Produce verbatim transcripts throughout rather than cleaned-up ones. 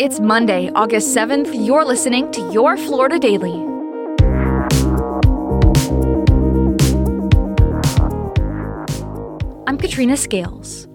It's Monday, August seventh. You're listening to Your Florida Daily. I'm Katrina Scales.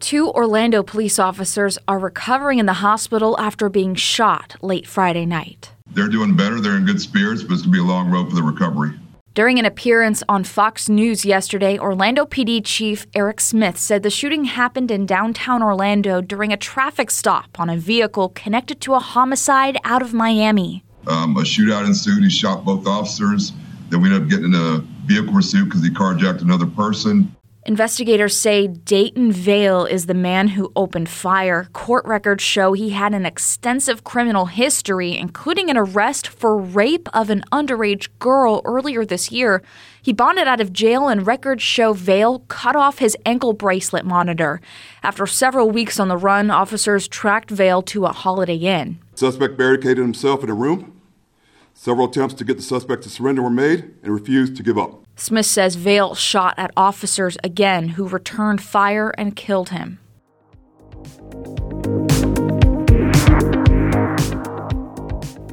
Two Orlando police officers are recovering in the hospital after being shot late Friday night. They're doing better. They're in good spirits, but it's going to be a long road for the recovery. During an appearance on Fox News yesterday, Orlando P D Chief Eric Smith said the shooting happened in downtown Orlando during a traffic stop on a vehicle connected to a homicide out of Miami. Um, a shootout ensued. He shot both officers. Then we ended up getting in a vehicle pursuit because he carjacked another person. Investigators say Dayton Vail is the man who opened fire. Court records show he had an extensive criminal history, including an arrest for rape of an underage girl earlier this year. He bonded out of jail, and records show Vail cut off his ankle bracelet monitor. After several weeks on the run, officers tracked Vail to a Holiday Inn. Suspect barricaded himself in a room. Several attempts to get the suspect to surrender were made and refused to give up. Smith says Vail shot at officers again, who returned fire and killed him.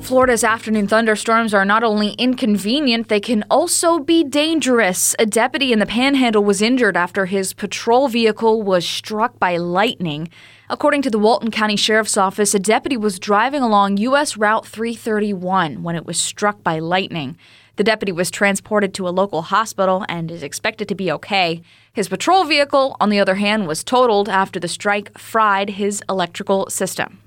Florida's afternoon thunderstorms are not only inconvenient, they can also be dangerous. A deputy in the Panhandle was injured after his patrol vehicle was struck by lightning. According to the Walton County Sheriff's Office, a deputy was driving along U S Route three thirty-one when it was struck by lightning. The deputy was transported to a local hospital and is expected to be okay. His patrol vehicle, on the other hand, was totaled after the strike fried his electrical system.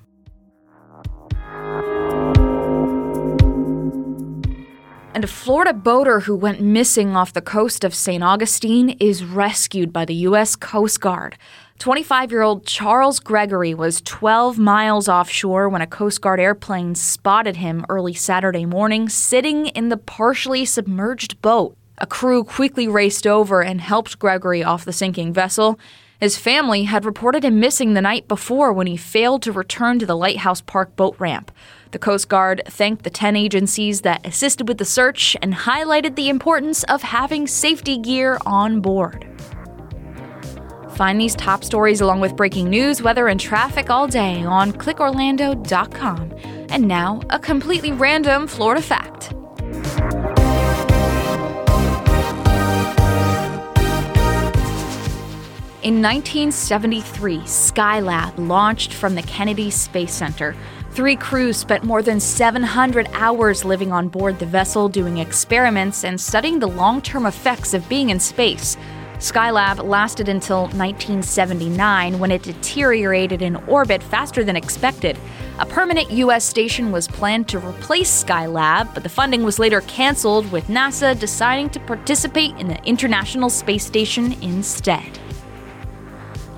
And a Florida boater who went missing off the coast of Saint Augustine is rescued by the U S Coast Guard. twenty-five-year-old Charles Gregory was twelve miles offshore when a Coast Guard airplane spotted him early Saturday morning sitting in the partially submerged boat. A crew quickly raced over and helped Gregory off the sinking vessel. His family had reported him missing the night before when he failed to return to the Lighthouse Park boat ramp. The Coast Guard thanked the ten agencies that assisted with the search and highlighted the importance of having safety gear on board. Find these top stories along with breaking news, weather, and traffic all day on Click Orlando dot com. And now, a completely random Florida fact. In nineteen seventy-three, Skylab launched from the Kennedy Space Center. Three crews spent more than seven hundred hours living on board the vessel, doing experiments and studying the long-term effects of being in space. Skylab lasted until nineteen seventy-nine, when it deteriorated in orbit faster than expected. A permanent U S station was planned to replace Skylab, but the funding was later canceled, with NASA deciding to participate in the International Space Station instead.